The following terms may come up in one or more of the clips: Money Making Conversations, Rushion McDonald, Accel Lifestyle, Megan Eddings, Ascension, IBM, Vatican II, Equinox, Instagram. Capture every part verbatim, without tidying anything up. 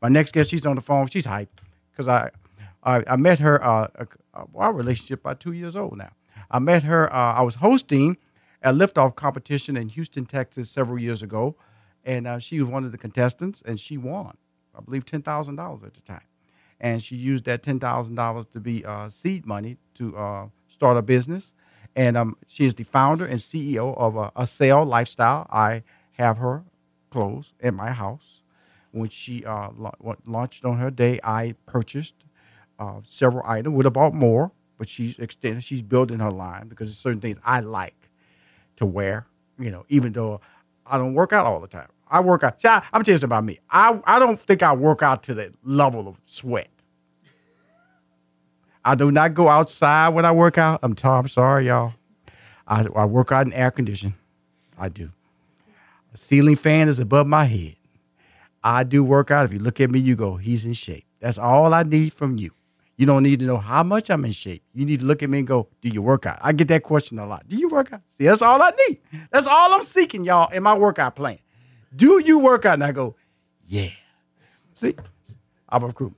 My next guest, she's on the phone. She's hyped because I, I I met her. Uh, our relationship about two years old now. I met her. Uh, I was hosting a liftoff competition in Houston, Texas, several years ago, and uh, she was one of the contestants, and she won. I believe ten thousand dollars at the time, and she used that ten thousand dollars to be uh, seed money to uh, start a business. And um, she is the founder and C E O of uh, Accel Lifestyle. I have her clothes at my house. When she uh, la launched on her day, I purchased uh, several items. Would have bought more, but she's extended. She's building her line because there's certain things I like to wear. You know, even though I don't work out all the time, I work out. See, I, I'm telling you about me. I I don't think I work out to the level of sweat. I do not go outside when I work out. I'm, I'm sorry, y'all. I, I work out in air conditioning. I do. A ceiling fan is above my head. I do work out. If you look at me, you go, he's in shape. That's all I need from you. You don't need to know how much I'm in shape. You need to look at me and go, do you work out? I get that question a lot. Do you work out? See, that's all I need. That's all I'm seeking, y'all, in my workout plan. Do you work out? And I go, yeah. See, I'm a recruit.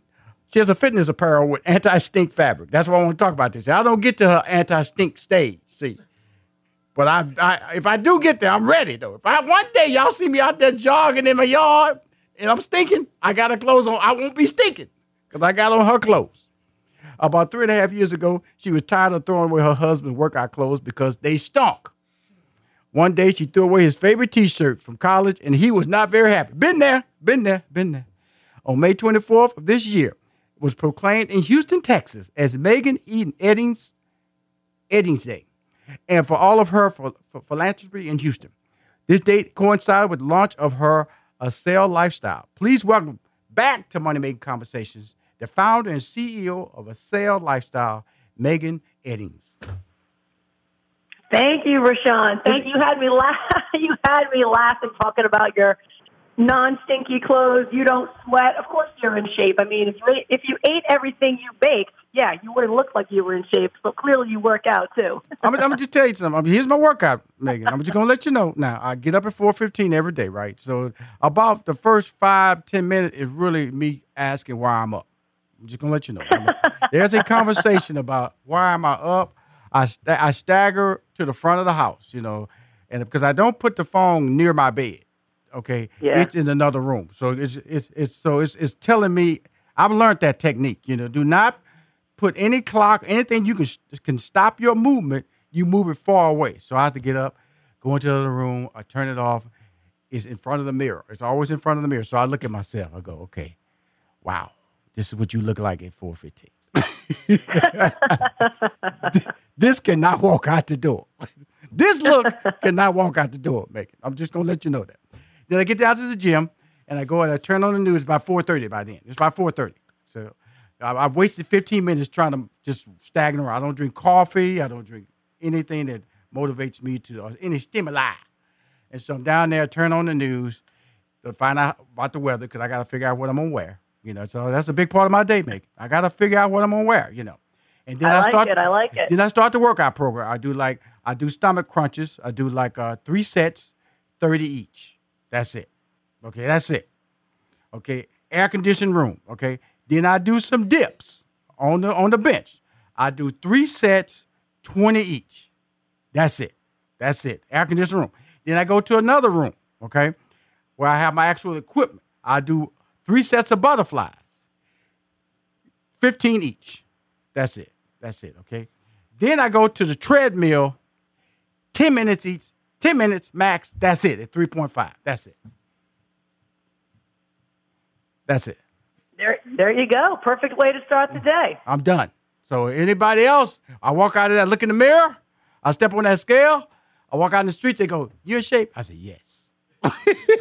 She has a fitness apparel with anti-stink fabric. That's why I want to talk about this. I don't get to her anti-stink stage, see. But I, I, if I do get there, I'm ready, though. If I one day y'all see me out there jogging in my yard and I'm stinking, I got her clothes on. I won't be stinking because I got on her clothes. About three and a half years ago, she was tired of throwing away her husband's workout clothes because they stunk. One day, she threw away his favorite T-shirt from college, and he was not very happy. Been there, been there, been there. On May twenty-fourth of this year, was proclaimed in Houston, Texas as Megan Eddings, Eddings Day, and for all of her for, for philanthropy in Houston. This date coincided with the launch of her Accel Lifestyle. Please welcome back to Money Making Conversations, the founder and C E O of Accel Lifestyle, Megan Eddings. Thank you, Rushion. Thank you. You had me laugh. You had me laughing talking about your non-stinky clothes, you don't sweat. Of course you're in shape. I mean, if you, if you ate everything you baked, yeah, you wouldn't look like you were in shape. So clearly you work out, too. I'm, I'm going to just tell you something. I mean, here's my workout, Megan. I'm just going to let you know. Now, I get up at four fifteen every day, right? So about the first five, ten minutes is really me asking why I'm up. I'm just going to let you know. A, there's a conversation about why am I up. I, st I stagger to the front of the house, you know, and because I don't put the phone near my bed. Okay, yeah. It's in another room, so it's it's it's so it's it's telling me I've learned that technique. You know, do not put any clock, anything you can can stop your movement. You move it far away. So I have to get up, go into another room, I turn it off. It's in front of the mirror. It's always in front of the mirror. So I look at myself. I go, okay, wow, this is what you look like at four fifteen. This cannot walk out the door. This look cannot walk out the door, Megan. I'm just gonna let you know that. Then I get down to the gym, and I go and I turn on the news by four thirty by then. It's by four thirty. So I've wasted fifteen minutes trying to just stagger around. I don't drink coffee. I don't drink anything that motivates me to, or any stimuli. And so I'm down there, turn on the news to find out about the weather because I got to figure out what I'm going to wear. You know, so that's a big part of my day, Megan. I got to figure out what I'm going to wear, you know. And then I, I like start, it. I like it. Then I start the workout program. I do like, I do stomach crunches. I do like uh, three sets, thirty each. That's it. Okay, that's it. Okay, air-conditioned room, okay? Then I do some dips on the on the bench. I do three sets, twenty each. That's it. That's it, air-conditioned room. Then I go to another room, okay, where I have my actual equipment. I do three sets of butterflies, fifteen each. That's it. That's it, okay? Then I go to the treadmill, ten minutes each, ten minutes max, that's it, at three point five. That's it. That's it. There there you go. Perfect way to start the day. I'm done. So anybody else, I walk out of that, look in the mirror, I step on that scale, I walk out in the streets, they go, you in shape? I say, yes.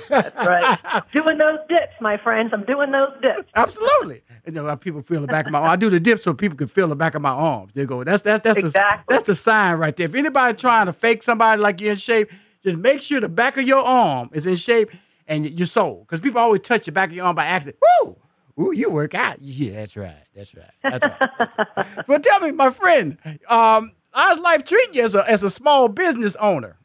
That's right. Doing those dips, my friends. I'm doing those dips. Absolutely. You know, people feel the back of my arm. I do the dips so people can feel the back of my arms. They go, that's that's that's exactly. the that's the sign right there. If anybody trying to fake somebody like you're in shape, just make sure the back of your arm is in shape and your soul, because people always touch the back of your arm by accident. Woo! Ooh, you work out. Yeah, that's right. That's right. That's right. But tell me, my friend, um, how's life treating you as a as a small business owner?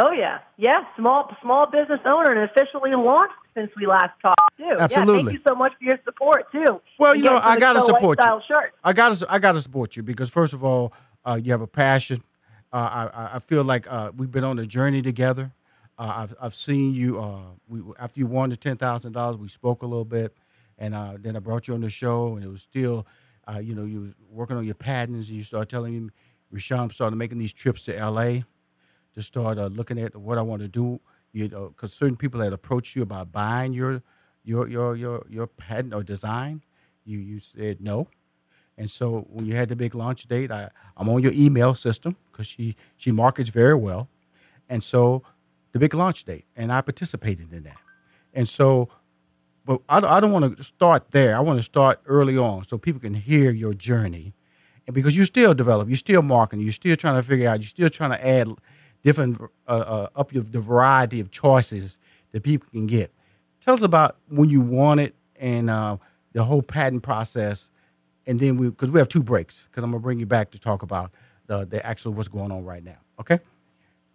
Oh, yeah. Yeah, small small business owner and officially launched since we last talked, too. Absolutely. Yeah, thank you so much for your support, too. Well, you know, I got to support you. Shirt. I got to I got to support you because, first of all, uh, you have a passion. Uh, I, I feel like uh, we've been on a journey together. Uh, I've, I've seen you. Uh, we, after you won the ten thousand dollars, we spoke a little bit, and uh, then I brought you on the show, and it was still, uh, you know, you were working on your patents, and you started telling me, Rushion started making these trips to L A to start uh, looking at what I want to do, you know, because certain people had approached you about buying your your your your your patent or design. You you said no. And so when you had the big launch date, I, I'm on your email system because she, she markets very well. And so the big launch date, and I participated in that. And so, but I, I don't want to start there. I want to start early on so people can hear your journey. And because you're still developing, you're still marketing, you're still trying to figure out, you're still trying to add different, uh, uh, up your, the variety of choices that people can get. Tell us about when you won it and uh, the whole patent process. And then we, because we have two breaks, because I'm going to bring you back to talk about the, the actual what's going on right now. Okay?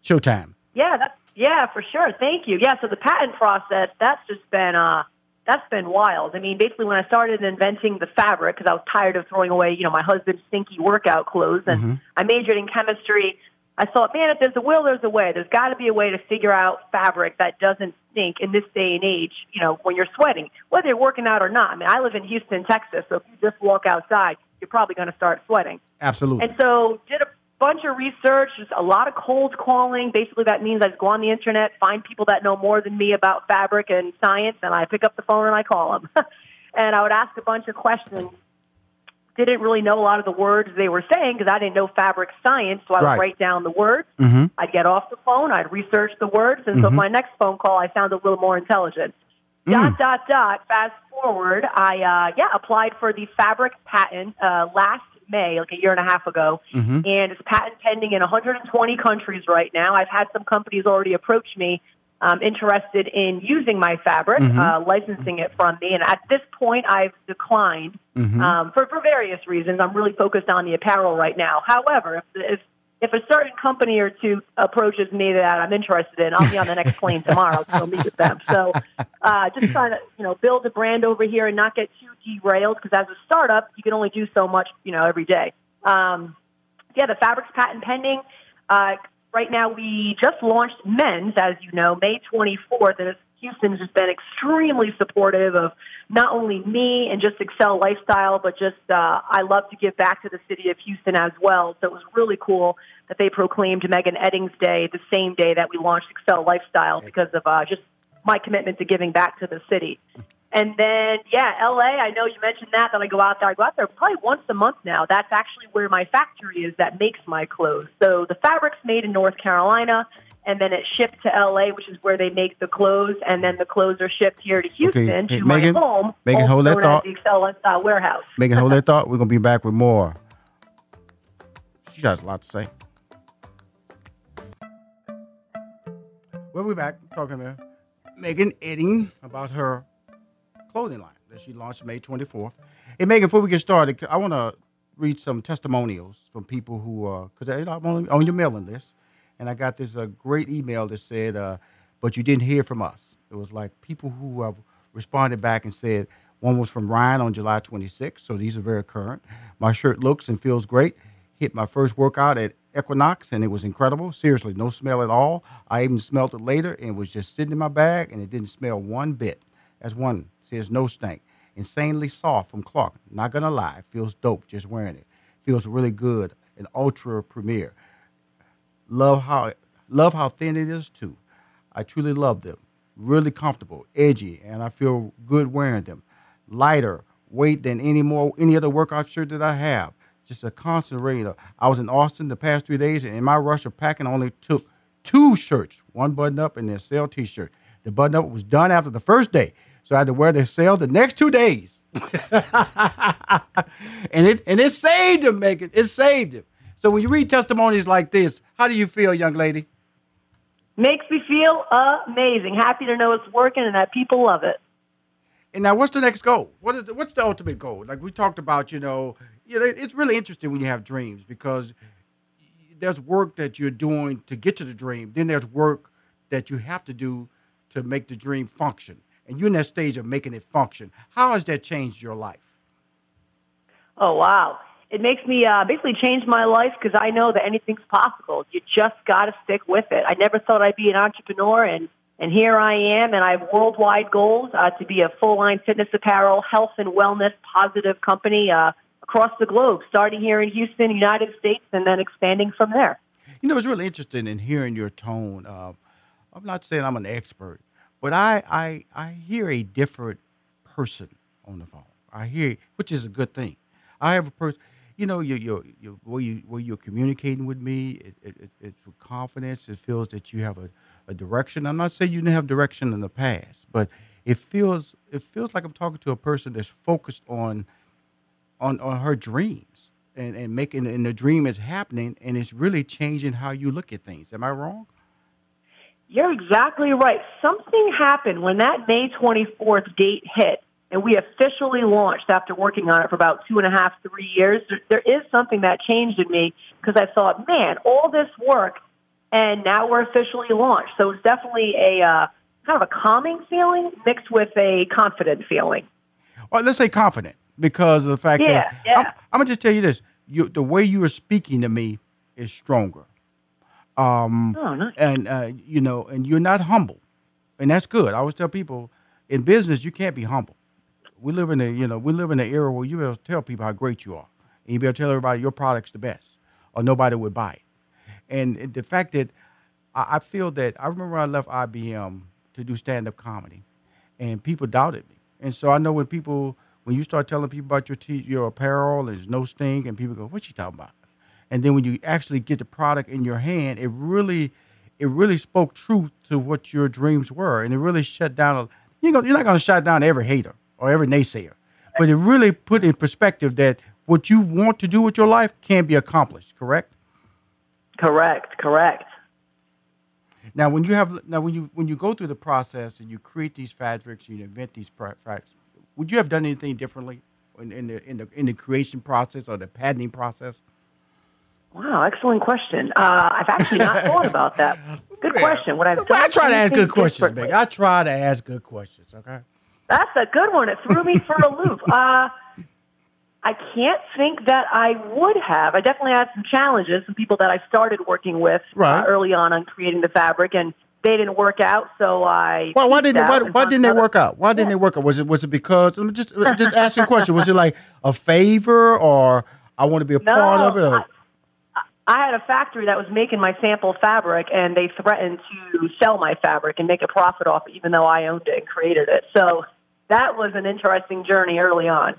Showtime. Yeah, that's, yeah, for sure. Thank you. Yeah, so the patent process, that's just been, uh, that's been wild. I mean, basically when I started inventing the fabric, because I was tired of throwing away, you know, my husband's stinky workout clothes, and mm-hmm. I majored in chemistry. I thought, man, if there's a will, there's a way. There's got to be a way to figure out fabric that doesn't stink in this day and age, you know, when you're sweating, whether you're working out or not. I mean, I live in Houston, Texas, so if you just walk outside, you're probably going to start sweating. Absolutely. And so did a bunch of research, just a lot of cold calling. Basically, that means I just go on the Internet, find people that know more than me about fabric and science, and I pick up the phone and I call them. And I would ask a bunch of questions. Didn't really know a lot of the words they were saying because I didn't know fabric science, so I would right. write down the words. Mm-hmm. I'd get off the phone. I'd research the words, and mm-hmm. so my next phone call, I sound a little more intelligent. Mm. Dot, dot, dot. Fast forward, I, uh, yeah, applied for the fabric patent uh, last May, like a year and a half ago, mm-hmm. and it's patent pending in one hundred twenty countries right now. I've had some companies already approach me um, interested in using my fabric, mm-hmm. uh, licensing it from me. And at this point, I've declined mm-hmm. um, for, for various reasons. I'm really focused on the apparel right now. However, if, if, if a certain company or two approaches me that I'm interested in, I'll be on the next plane tomorrow, so I'll meet with them. So uh, just trying to, you know, build a brand over here and not get too derailed, because as a startup, you can only do so much, you know, every day. Um, yeah, the fabric's patent pending. Uh, Right now, we just launched men's, as you know, May twenty-fourth, and Houston's has been extremely supportive of not only me and just Accel Lifestyle, but just uh, I love to give back to the city of Houston as well. So it was really cool that they proclaimed Megan Eddings Day the same day that we launched Accel Lifestyle because of uh, just my commitment to giving back to the city. And then, yeah, L A, I know you mentioned that, that I go out there. I go out there probably once a month now. That's actually where my factory is that makes my clothes. So the fabric's made in North Carolina, and then it's shipped to L A, which is where they make the clothes, and then the clothes are shipped here to Houston, okay. hey, to Megan, my home, Megan, hold that thought. The Accel Lifestyle warehouse. Megan, hold that thought. We're going to be back with more. She has a lot to say. Well, we're back talking to Megan Eddings about her clothing line that she launched May twenty-fourth. Hey, Megan, before we get started, I want to read some testimonials from people who, because uh, you know, I'm on, on your mailing list, and I got this uh, great email that said, uh, but you didn't hear from us. It was like people who have uh, responded back and said, one was from Ryan on July twenty-sixth, so these are very current. My shirt looks and feels great. Hit my first workout at Equinox, and it was incredible. Seriously, no smell at all. I even smelled it later, and it was just sitting in my bag, and it didn't smell one bit. That's one. There's no stink. Insanely soft from Clark. Not going to lie. Feels dope just wearing it. Feels really good. An ultra premiere. Love how love how thin it is, too. I truly love them. Really comfortable, edgy, and I feel good wearing them. Lighter weight than any more any other workout shirt that I have. Just a constant raider. I was in Austin the past three days, and in my rush of packing, I only took two shirts, one button-up and an Accel T-shirt. The button-up was done after the first day. So I had to wear their sale the next two days. and it and it saved him, Megan. It saved him. So when you read testimonies like this, how do you feel, young lady? Makes me feel amazing. Happy to know it's working and that people love it. And now what's the next goal? What is the, what's the ultimate goal? Like we talked about, you know, you know, it's really interesting when you have dreams because there's work that you're doing to get to the dream. Then there's work that you have to do to make the dream function. And you're in that stage of making it function. How has that changed your life? Oh, wow. It makes me uh, basically change my life because I know that anything's possible. You just got to stick with it. I never thought I'd be an entrepreneur, and, and here I am, and I have worldwide goals uh, to be a full-line fitness apparel, health and wellness, positive company uh, across the globe, starting here in Houston, United States, and then expanding from there. You know, it's really interesting in hearing your tone. Uh, I'm not saying I'm an expert, but I, I I hear a different person on the phone. I hear, which is a good thing. I have a person, you know, you you you where you where you're communicating with me. It, it, it's with confidence. It feels that you have a, a direction. I'm not saying you didn't have direction in the past, but it feels it feels like I'm talking to a person that's focused on on on her dreams and and making and the dream is happening, and it's really changing how you look at things. Am I wrong? You're exactly right. Something happened when that May twenty-fourth date hit, and we officially launched after working on it for about two and a half, three years. There is something that changed in me because I thought, man, all this work, and now we're officially launched. So it's definitely a uh, kind of a calming feeling mixed with a confident feeling. Well, let's say confident because of the fact yeah, that yeah. I'm, I'm going to just tell you this. You, the way you are speaking to me is stronger. Um, oh, nice. And, uh, you know, and you're not humble, and that's good. I always tell people in business, you can't be humble. We live in a, you know, we live in an era where you better tell people how great you are. And you better tell everybody your product's the best or nobody would buy it. And the fact that I, I feel that I remember I left I B M to do stand-up comedy, and people doubted me. And so I know when people, when you start telling people about your t- your apparel, there's no stink, and people go, "What you talking about?" And then when you actually get the product in your hand, it really, it really spoke truth to what your dreams were, and it really shut down. A, you're, gonna, you're not going to shut down every hater or every naysayer, but it really put in perspective that what you want to do with your life can be accomplished. Correct? Correct. Correct. Now, when you have now when you when you go through the process and you create these fabrics, you invent these fabrics, would you have done anything differently in, in the in the in the creation process or the patenting process? Wow, excellent question. Uh, I've actually not thought about that. Good question. What I've done I try to ask good questions, Meg. I try to ask good questions, okay? That's a good one. It threw me for a loop. Uh, I can't think that I would have. I definitely had some challenges, some people that I started working with right. uh, early on on creating the fabric, and they didn't work out, so I... Well, why didn't, why, why didn't they work out? Why didn't yeah. they work out? Was it was it because... Let me just, just ask you a question. Was it like a favor, or I want to be a no, part of it? Or? I, I had a factory that was making my sample fabric, and they threatened to sell my fabric and make a profit off it, even though I owned it and created it. So that was an interesting journey early on.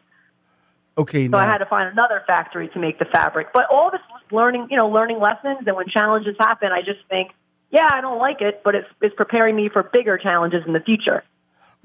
Okay. So now, I had to find another factory to make the fabric. But all this learning, you know, learning lessons, and when challenges happen, I just think, yeah, I don't like it, but it's, it's preparing me for bigger challenges in the future.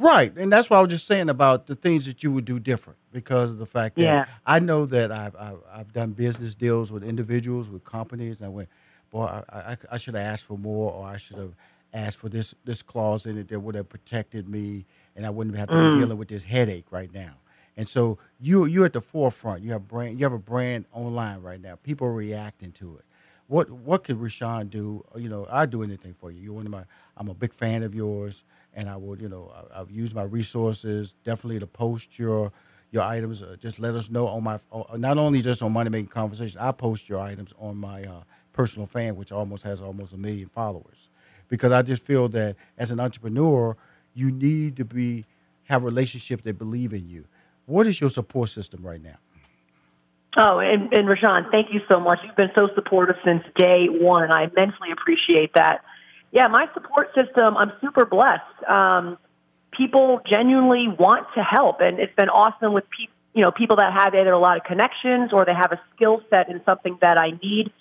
Right, and that's what I was just saying about the things that you would do different because of the fact that yeah. I know that I've, I've I've done business deals with individuals, with companies, and I went, boy, I, I, I should have asked for more, or I should have asked for this this clause in it that would have protected me, and I wouldn't have to mm. be dealing with this headache right now. And so you you're at the forefront. You have brand you have a brand online right now. People are reacting to it. What what could Rushion do? You know, I do anything for you. You're one of my. I'm a big fan of yours. And I will, you know, I've used my resources definitely to post your your items. Uh, just let us know on my, uh, not only just on Money Making Conversations, I post your items on my uh, personal fan, which almost has almost a million followers. Because I just feel that as an entrepreneur, you need to be have relationships that believe in you. What is your support system right now? Oh, and, and Rushion, thank you so much. You've been so supportive since day one, and I immensely appreciate that. Yeah, my support system, I'm super blessed. Um, people genuinely want to help, and it's been awesome with pe- you know, people that have either a lot of connections or they have a skill set in something that I need.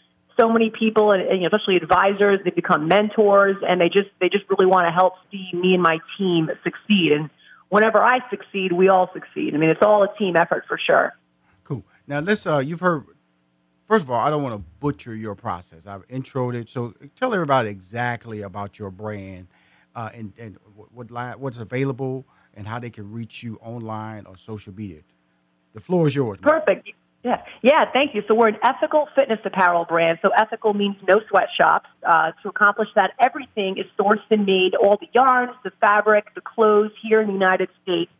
So many people, and, and you know, especially advisors, they become mentors, and they just they just really want to help see me and my team succeed. And whenever I succeed, we all succeed. I mean, it's all a team effort for sure. Cool. Now, let's, uh, you've heard... First of all, I don't want to butcher your process. I've introed it, so tell everybody exactly about your brand uh, and, and what what's available and how they can reach you online or social media. The floor is yours. Perfect. Yeah, yeah. Thank you. So we're an ethical fitness apparel brand. So ethical means no sweatshops. Uh, to accomplish that, everything is sourced and made, all the yarns, the fabric, the clothes here in the United States.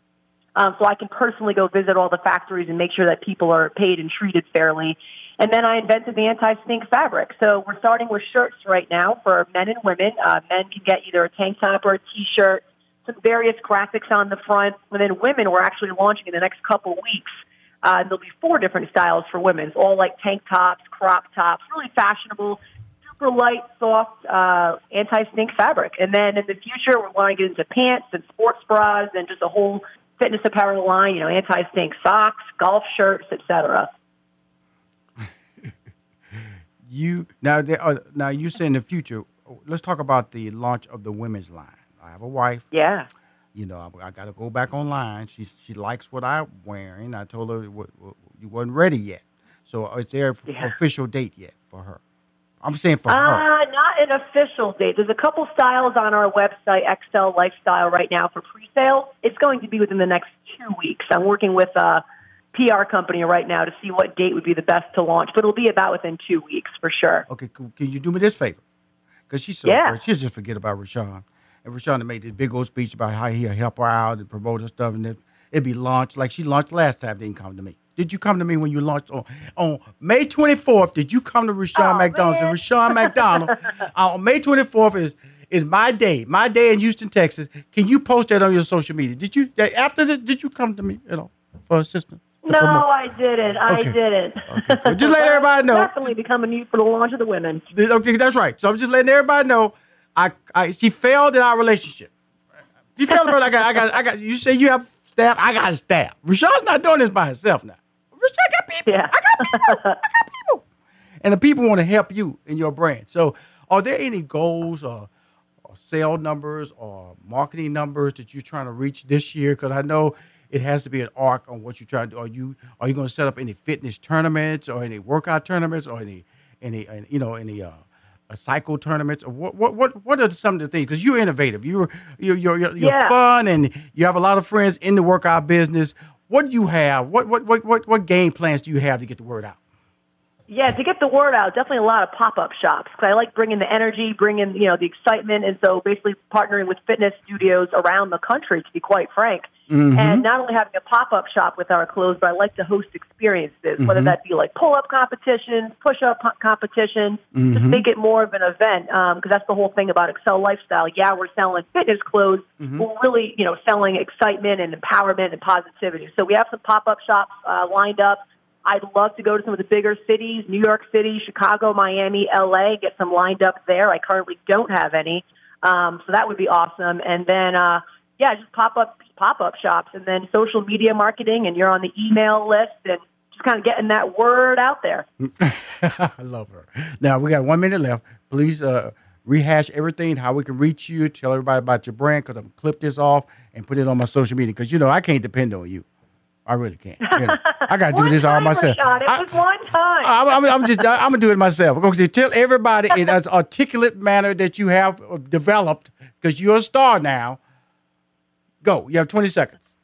Um, so I can personally go visit all the factories and make sure that people are paid and treated fairly. And then I invented the anti-stink fabric. So we're starting with shirts right now for men and women. Uh, men can get either a tank top or a T-shirt, some various graphics on the front. And then women, we're actually launching in the next couple weeks. Uh, there'll be four different styles for women, all like tank tops, crop tops, really fashionable, super light, soft, uh, anti-stink fabric. And then in the future, we're wanting to get into pants and sports bras and just a whole fitness apparel line, you know, anti-stink socks, golf shirts, et cetera. You now, there are, now you say in the future. Let's talk about the launch of the women's line. I have a wife. Yeah. You know, I, I got to go back online. She she likes what I'm wearing. I told her w- w- you wasn't ready yet. So is there an yeah. official date yet for her? I'm saying for uh, her. Not an official date. There's a couple styles on our website, Accel Lifestyle, right now for pre-sale. It's going to be within the next two weeks. I'm working with a P R company right now to see what date would be the best to launch, but it'll be about within two weeks for sure. Okay, can you do me this favor? Because she's so yeah. she'll just forget about Rushion. And Rushion made this big old speech about how he'll help her out and promote her stuff, and it, it'd be launched. Like she launched last time, didn't come to me. Did you come to me when you launched on, on May twenty-fourth? Did you come to Rushion oh, McDonald? And Rushion McDonald, uh, on May twenty-fourth is is my day, my day in Houston, Texas. Can you post that on your social media? Did you, after this, did you come to me at all for assistance? No, promote? I didn't. I okay. didn't. Okay, cool. Just let everybody know. Definitely becoming you for the launch of the women. Okay, that's right. So I'm just letting everybody know. I, I she failed in our relationship. She failed, but I got, I got, I got. You say you have staff. I got staff. Rushon's not doing this by herself now. Rushion got people. Yeah. I got people. I got people. And the people want to help you in your brand. So, are there any goals or, or sale numbers or marketing numbers that you're trying to reach this year? Because I know it has to be an arc on what you're trying to do. Are you are you going to set up any fitness tournaments or any workout tournaments or any any, any you know any uh, a cycle tournaments? Or what what what what are some of the things? Because you're innovative, you're you're you're, you're yeah. fun, and you have a lot of friends in the workout business. What do you have? What what what what what game plans do you have to get the word out? Yeah, to get the word out, definitely a lot of pop-up shops. Because I like bringing the energy, bringing you know the excitement, and so basically partnering with fitness studios around the country, to be quite frank. Mm-hmm. And not only having a pop-up shop with our clothes, but I like to host experiences, mm-hmm. whether that be like pull-up competitions, push-up competitions, mm-hmm. just make it more of an event. Because um, that's the whole thing about Accel Lifestyle. Yeah, we're selling fitness clothes. Mm-hmm. We're really, you know, selling excitement and empowerment and positivity. So we have some pop-up shops uh, lined up. I'd love to go to some of the bigger cities, New York City, Chicago, Miami, L A, get some lined up there. I currently don't have any. Um, so that would be awesome. And then, uh, yeah, just pop up pop up shops and then social media marketing, and you're on the email list and just kind of getting that word out there. I love her. Now, we got one minute left. Please uh, rehash everything, how we can reach you, tell everybody about your brand, because I'm going to clip this off and put it on my social media because, you know, I can't depend on you. I really can't. You know, I got to do this all myself. Shot. It I, was one time. I, I'm, I'm just. I'm gonna do it myself. I'm gonna tell everybody in an articulate manner that you have developed, because you're a star now. Go. You have twenty seconds.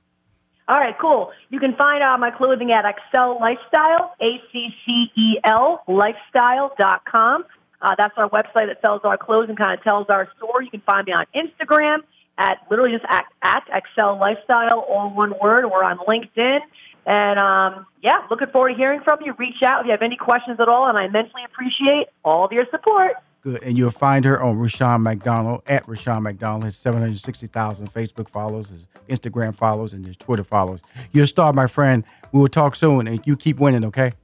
All right. Cool. You can find uh, my clothing at Accel Lifestyle, A C C E L lifestyle dot com. Uh, that's our website that sells our clothes and kind of tells our story. You can find me on Instagram. At literally just at, at Accel Lifestyle, all one word. We're on LinkedIn. And, um, yeah, looking forward to hearing from you. Reach out if you have any questions at all, and I immensely appreciate all of your support. Good. And you'll find her on Rushion McDonald, at Rushion McDonald. His seven hundred sixty thousand Facebook followers, his Instagram followers, and his Twitter followers. You're a star, my friend. We will talk soon, and you keep winning, okay?